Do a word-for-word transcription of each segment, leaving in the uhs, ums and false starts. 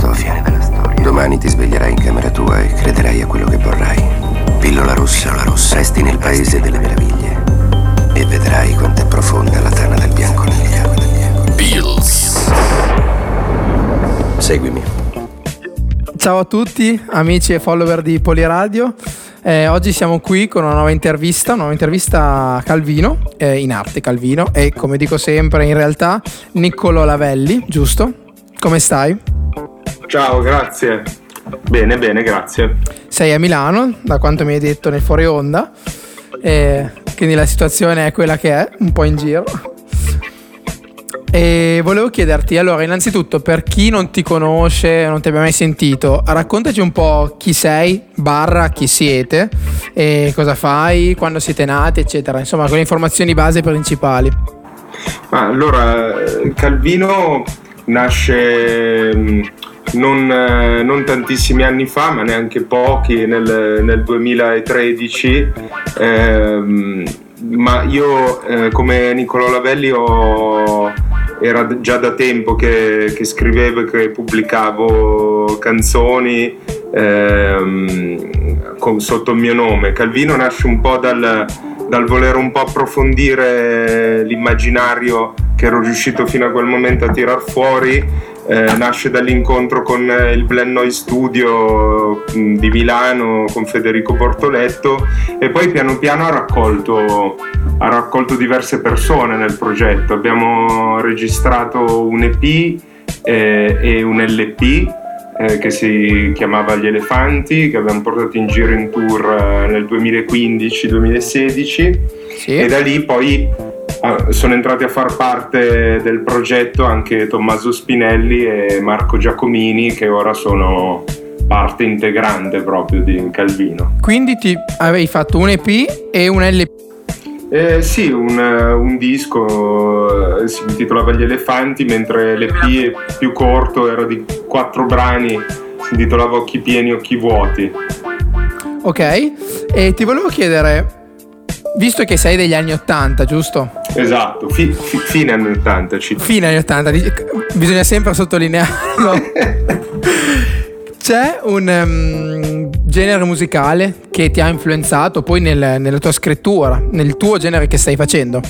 storia. Domani ti sveglierai in camera tua e crederai a quello che vorrai. Pillola rossa, la rossa, resti nel paese delle meraviglie e vedrai quanto è profonda la tana del bianco nel Bills. Seguimi. Ciao a tutti, amici e follower di Poliradio. Eh, oggi siamo qui con una nuova intervista, una nuova intervista a Calvino, eh, in arte Calvino, e come dico sempre in realtà Niccolò Lavelli, giusto? Come stai? Ciao, grazie. Bene, bene, grazie. Sei a Milano, da quanto mi hai detto nel fuori onda, eh, quindi la situazione è quella che è, un po' in giro. E volevo chiederti, allora, innanzitutto, per chi non ti conosce, non ti abbia mai sentito, raccontaci un po' chi sei, barra chi siete, e cosa fai, quando siete nati, eccetera. Insomma, quelle informazioni base principali. Ah, allora, Calvino nasce non, non tantissimi anni fa, ma neanche pochi, nel, nel duemilatredici. Ehm, ma io, eh, come Niccolò Lavelli, ho... era già da tempo che, che scrivevo e che pubblicavo canzoni ehm, con, sotto il mio nome. Calvino nasce un po' dal, dal voler un po' approfondire l'immaginario che ero riuscito fino a quel momento a tirar fuori. Eh, nasce dall'incontro con il Blennoi Studio di Milano con Federico Portoletto, e poi piano piano ha raccolto, ha raccolto diverse persone nel progetto. Abbiamo registrato un E P eh, e un L P eh, che si chiamava Gli Elefanti, che abbiamo portato in giro in tour nel duemilaquindici duemilasedici, sì. E da lì poi sono entrati a far parte del progetto anche Tommaso Spinelli e Marco Giacomini, che ora sono parte integrante proprio di Calvino. Quindi ti avevi fatto un E P e un L P? Eh, sì, un, un disco si intitolava Gli Elefanti, mentre l'E P più corto era di quattro brani, si intitolava Occhi Pieni, Occhi Vuoti. Ok, e ti volevo chiedere, visto che sei degli anni ottanta, giusto? Esatto, fi, fi, fine anni ottanta. Fine anni ottanta, bisogna sempre sottolinearlo. C'è un um, genere musicale che ti ha influenzato poi nel, nella tua scrittura, nel tuo genere che stai facendo?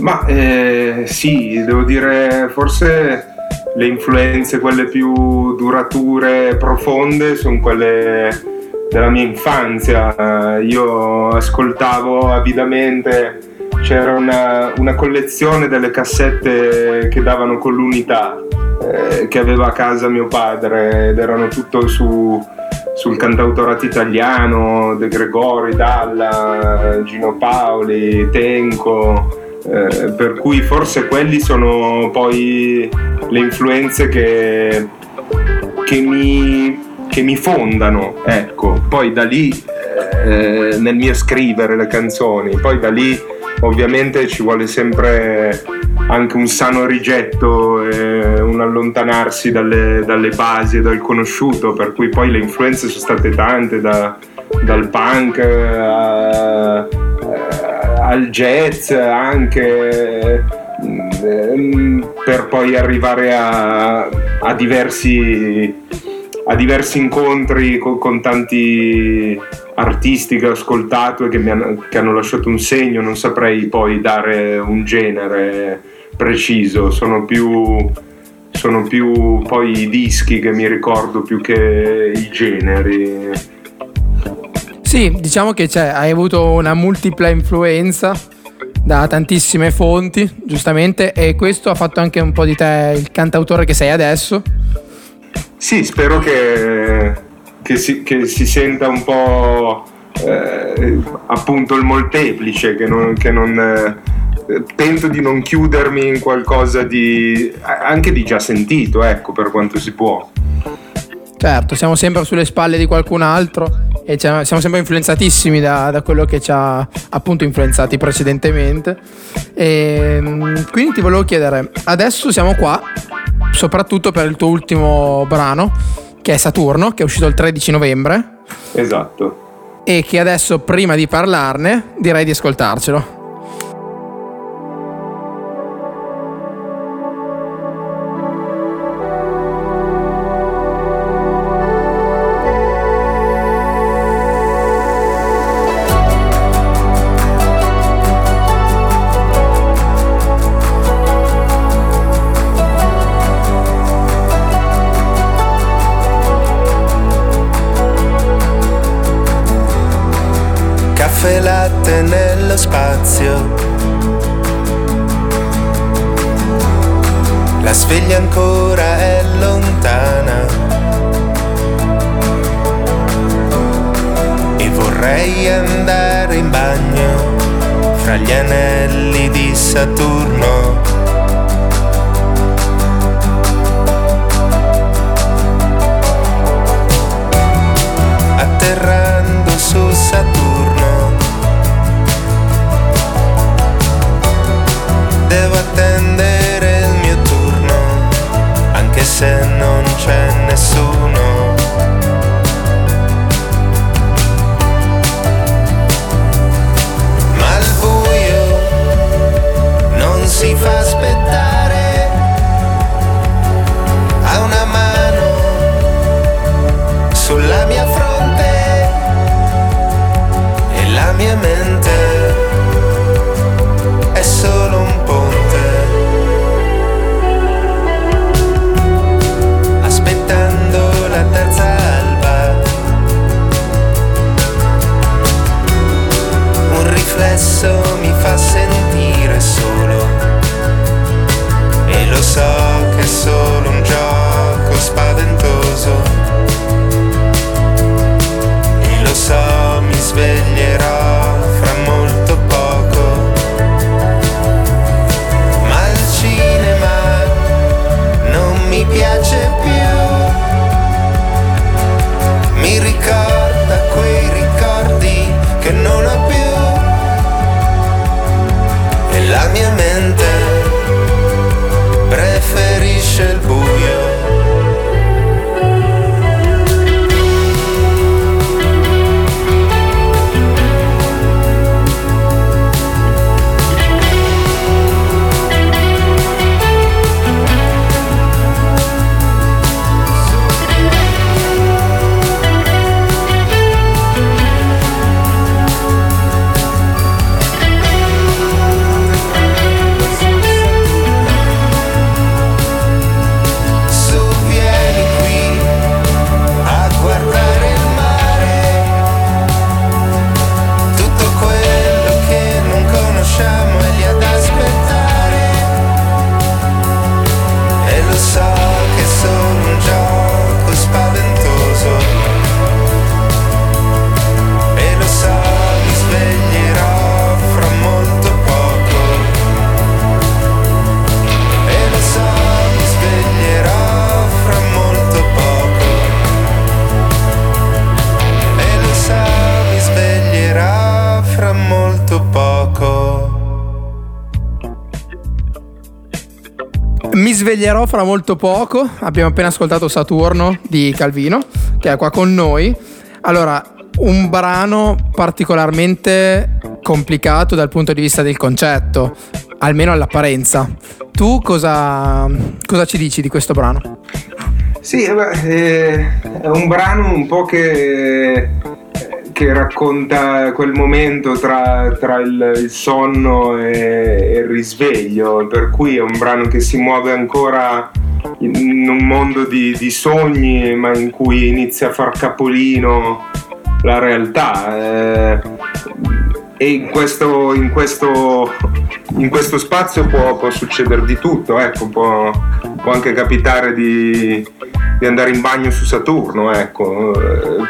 Ma eh, sì, devo dire, forse le influenze, quelle più durature, profonde, sono quelle della mia infanzia. Io ascoltavo avidamente, c'era una, una collezione delle cassette che davano con l'Unità, eh, che aveva a casa mio padre, ed erano tutto su, sul cantautorato italiano, De Gregori, Dalla, Gino Paoli, Tenco. Eh, per cui forse quelli sono poi le influenze che, che mi... che mi fondano, ecco. Poi da lì, eh, nel mio scrivere le canzoni, poi da lì ovviamente ci vuole sempre anche un sano rigetto, eh, un allontanarsi dalle, dalle basi e dal conosciuto, per cui poi le influenze sono state tante, da, dal punk a, a, al jazz anche, per poi arrivare a, a diversi a diversi incontri con, con tanti artisti che ho ascoltato e che, mi hanno, che hanno lasciato un segno. Non saprei poi dare un genere preciso, sono più, sono più poi i dischi che mi ricordo più che i generi. Sì, diciamo che c'è, hai avuto una multipla influenza da tantissime fonti, giustamente, e questo ha fatto anche un po' di te il cantautore che sei adesso. Sì, spero che, che, si, che si senta un po' eh, appunto il molteplice, che non, che non eh, tento di non chiudermi in qualcosa di anche di già sentito, ecco, per quanto si può. Certo, siamo sempre sulle spalle di qualcun altro e siamo sempre influenzatissimi da, da quello che ci ha appunto influenzati precedentemente. E quindi ti volevo chiedere, adesso siamo qua soprattutto per il tuo ultimo brano, che è Saturno, che è uscito il tredici novembre. Esatto. E che adesso, prima di parlarne, direi di ascoltarcelo. la sveglia ancora è lontana e vorrei andare in bagno fra gli anelli di Saturno. Atterrando su Saturno devo attendere il mio turno, anche se non c'è nessuno. Ma il buio non si fa aspettare, ha una mano sulla mia fronte e la mia mente è solo un ponte, aspettando la terza alba, un riflesso mi fa sentire solo e lo so che è solo un gioco spaventoso. Lo so, mi sveglierò fra molto poco, ma il cinema non mi piace più, mi ricorda quei ricordi che non ho più e la mia mente preferisce il buio. Mi sveglierò fra molto poco. Abbiamo appena ascoltato Saturno di Calvino, che è qua con noi. Allora, un brano particolarmente complicato dal punto di vista del concetto, almeno all'apparenza. Tu cosa, cosa ci dici di questo brano? Sì, eh, è un brano un po' che, che racconta quel momento tra, tra il, il sonno e, e il risveglio, per cui è un brano che si muove ancora in un mondo di, di sogni, ma in cui inizia a far capolino la realtà, eh, e in questo, in questo, in questo spazio può, può succedere di tutto, ecco, può, può anche capitare di... di andare in bagno su Saturno, ecco,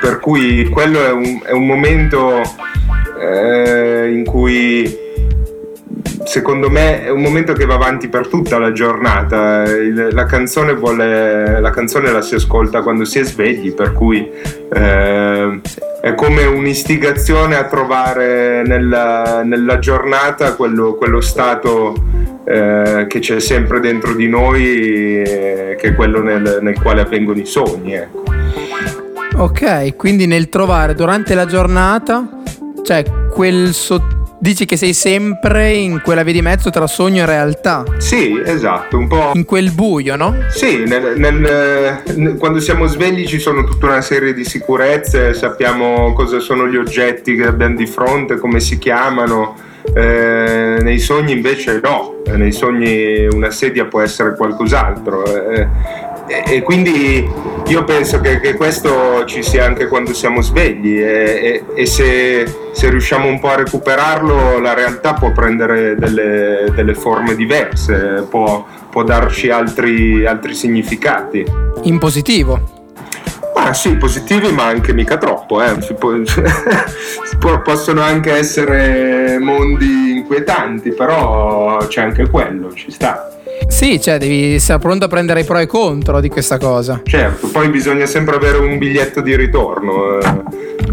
per cui quello è un, è un momento eh, in cui secondo me è un momento che va avanti per tutta la giornata. Il, la canzone vuole la canzone la si ascolta quando si è svegli, per cui eh, è come un'istigazione a trovare nella, nella giornata quello, quello stato Eh, che c'è sempre dentro di noi, eh, che è quello nel, nel quale avvengono i sogni, ecco. Ok, quindi nel trovare durante la giornata, cioè quel so- dici che sei sempre in quella via di mezzo tra sogno e realtà. Sì, esatto, un po' in quel buio, no? Sì, nel, nel, nel, quando siamo svegli ci sono tutta una serie di sicurezze, sappiamo cosa sono gli oggetti che abbiamo di fronte, come si chiamano. Eh, nei sogni invece no, nei sogni una sedia può essere qualcos'altro, eh, e quindi io penso che, che questo ci sia anche quando siamo svegli, e, e, e se, se riusciamo un po' a recuperarlo, la realtà può prendere delle, delle forme diverse, può, può darci altri, altri significati. In positivo? Ah, sì, positivi, ma anche mica troppo, eh. Possono anche essere mondi inquietanti, però c'è anche quello, ci sta. Sì, cioè devi essere pronto a prendere i pro e contro di questa cosa. Certo, poi bisogna sempre avere un biglietto di ritorno, eh,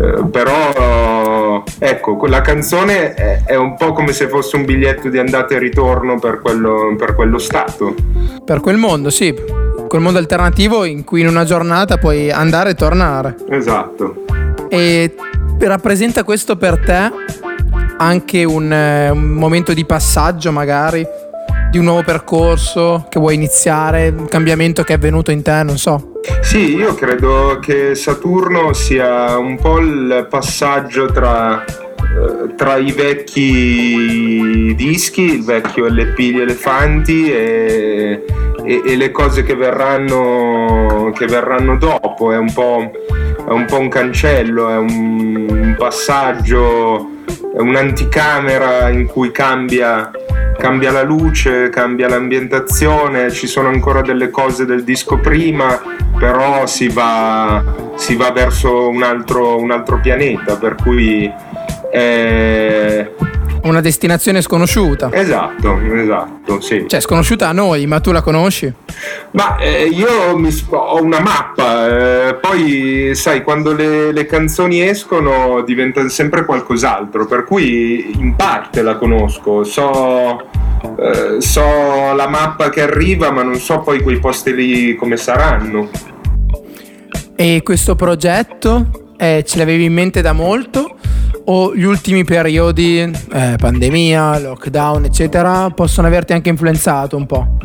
eh, però ecco, quella canzone è, è un po' come se fosse un biglietto di andata e ritorno per quello, per quello stato, per quel mondo, sì, quel mondo alternativo in cui in una giornata puoi andare e tornare. Esatto. E rappresenta questo per te anche un, un momento di passaggio, magari di un nuovo percorso che vuoi iniziare, un cambiamento che è avvenuto in te, non so. Sì, io credo che Saturno sia un po' il passaggio tra, tra i vecchi dischi, il vecchio L P Gli Elefanti e, e, e le cose che verranno, che verranno dopo. È un po', è un po' un cancello, è un, un passaggio, è un'anticamera in cui cambia cambia la luce, cambia l'ambientazione, ci sono ancora delle cose del disco prima, però si va, si va verso un altro, un altro pianeta, per cui è una destinazione sconosciuta. Esatto, esatto, sì. Cioè sconosciuta a noi, ma tu la conosci? Ma eh, io mi, ho una mappa, eh, poi sai, quando le, le canzoni escono diventa sempre qualcos'altro, per cui in parte la conosco, so, eh, so la mappa che arriva, ma non so poi quei posti lì come saranno. E questo progetto eh, ce l'avevi in mente da molto? O gli ultimi periodi, eh, pandemia, lockdown, eccetera, possono averti anche influenzato un po'?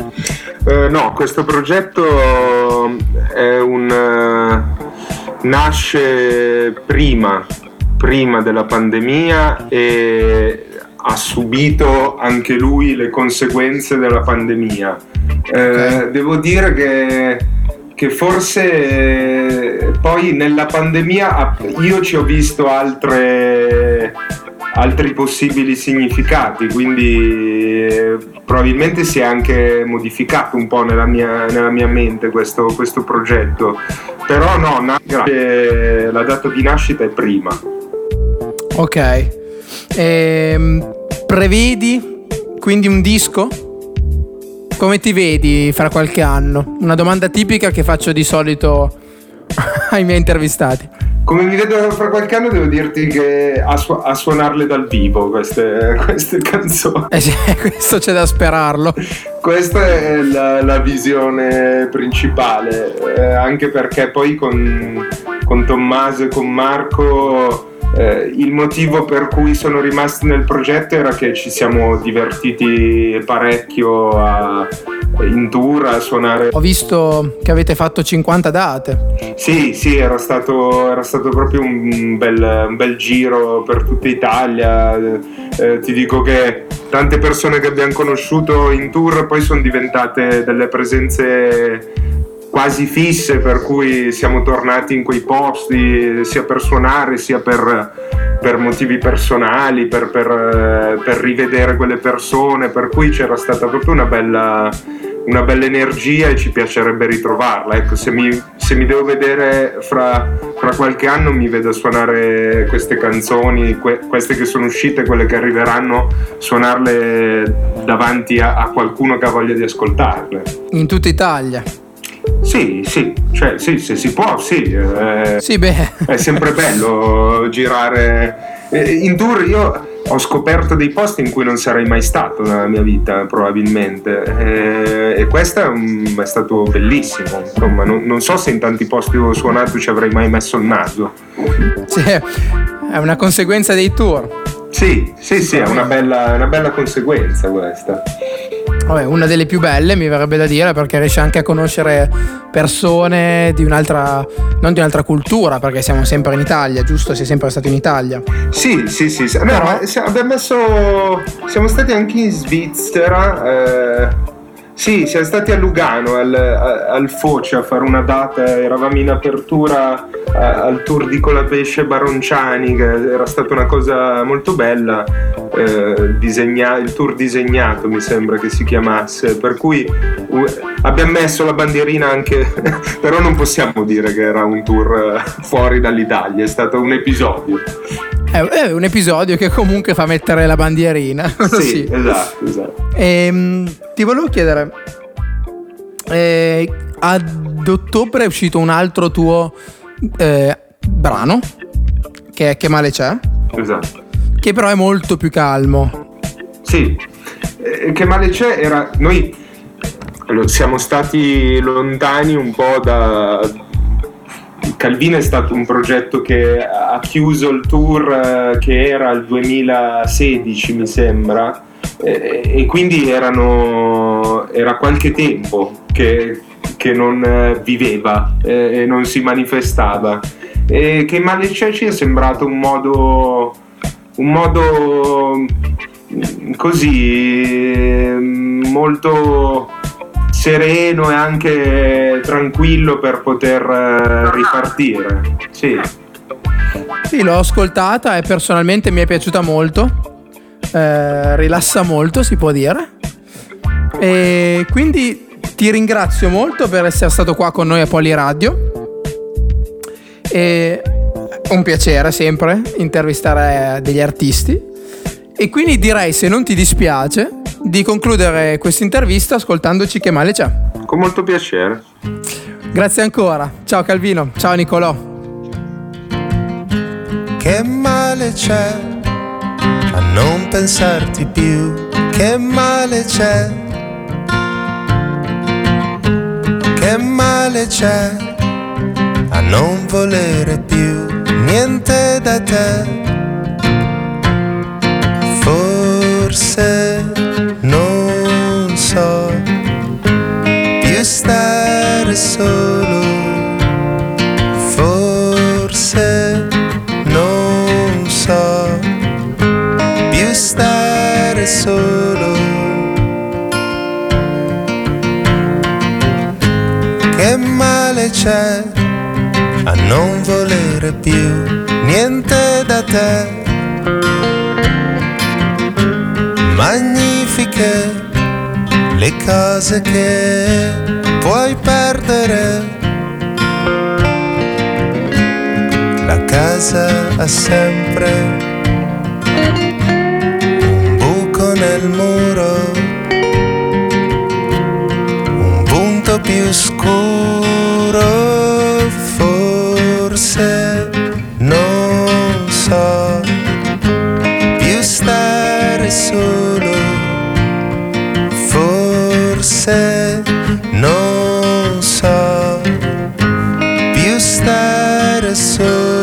Eh, no, questo progetto è un nasce prima, prima della pandemia, e ha subito anche lui le conseguenze della pandemia. Okay. Eh, devo dire che che forse poi nella pandemia io ci ho visto altre, altri possibili significati, quindi probabilmente si è anche modificato un po' nella mia, nella mia mente questo, questo progetto, però no, nasce, la data di nascita è prima. Ok, ehm, prevedi quindi un disco? Come ti vedi fra qualche anno? Una domanda tipica che faccio di solito ai miei intervistati. Come mi vedo fra qualche anno? Devo dirti che a, su- a suonarle dal vivo queste, queste canzoni. Eh sì, questo c'è da sperarlo. Questa è la, la visione principale, eh, anche perché poi con, con Tommaso e con Marco... Eh, il motivo per cui sono rimasti nel progetto era che ci siamo divertiti parecchio a, in tour a suonare. Ho visto che avete fatto cinquanta date. Sì, sì, era stato, era stato proprio un bel, un bel giro per tutta Italia. Eh, ti dico che tante persone che abbiamo conosciuto in tour poi sono diventate delle presenze quasi fisse, per cui siamo tornati in quei posti sia per suonare sia per, per motivi personali, per, per, per rivedere quelle persone, per cui c'era stata proprio una bella, una bella energia e ci piacerebbe ritrovarla. Ecco, se mi, se mi devo vedere fra, fra qualche anno, mi vedo a suonare queste canzoni, que, queste che sono uscite, quelle che arriveranno, suonarle davanti a, a qualcuno che ha voglia di ascoltarle. In tutta Italia? Sì, sì, cioè sì, se si può, sì. Eh, sì, beh. È sempre bello girare. Eh, in tour io ho scoperto dei posti in cui non sarei mai stato nella mia vita, probabilmente. Eh, e questo è, un, è stato bellissimo. Insomma, non, non so se in tanti posti ho suonato ci avrei mai messo il naso. Sì, è una conseguenza dei tour. Sì, sì, sì, è una bella, una bella conseguenza questa. Vabbè, una delle più belle, mi verrebbe da dire, perché riesci anche a conoscere persone di un'altra, non di un'altra cultura, perché siamo sempre in Italia, giusto? Sei sempre stato in Italia? Sì, sì, sì. sì. No, ma abbiamo messo, siamo stati anche in Svizzera. Eh, Sì, siamo stati a Lugano, al, al Foce, a fare una data. Eravamo in apertura a, al tour di Colapesce Baronciani, che era stata una cosa molto bella, eh, disegna, il tour disegnato mi sembra che si chiamasse, per cui uh, abbiamo messo la bandierina anche, però non possiamo dire che era un tour fuori dall'Italia, è stato un episodio. È un episodio che comunque fa mettere la bandierina. Sì, sì. esatto, esatto. E, ti volevo chiedere, eh, ad ottobre è uscito un altro tuo eh, brano, che è Che male c'è? Esatto. Che però è molto più calmo. Sì, eh, Che male c'è era... Noi siamo stati lontani un po' da... Calvino è stato un progetto che ha chiuso il tour che era il duemilasedici mi sembra, e quindi erano, era qualche tempo che, che non viveva e non si manifestava, e che Male c'è ci è sembrato un modo un modo così molto sereno e anche tranquillo per poter ripartire. Sì, sì, l'ho ascoltata e personalmente mi è piaciuta molto, eh, rilassa molto, si può dire, e quindi ti ringrazio molto per essere stato qua con noi a Poliradio. È un piacere sempre intervistare degli artisti, e quindi direi, se non ti dispiace, di concludere questa intervista ascoltandoci Che male c'è. Con molto piacere. Grazie ancora. Ciao Calvino, ciao Niccolò. Che male c'è a non pensarti più, che male c'è, che male c'è a non volere più niente da te. Forse non so più stare solo, forse non so più stare solo. Che male c'è a non volere più niente da te. Magnifico le cose che puoi perdere, la casa ha sempre un buco nel muro, un punto più scuro, forse non so più stare solo. Forse non so più stare solo.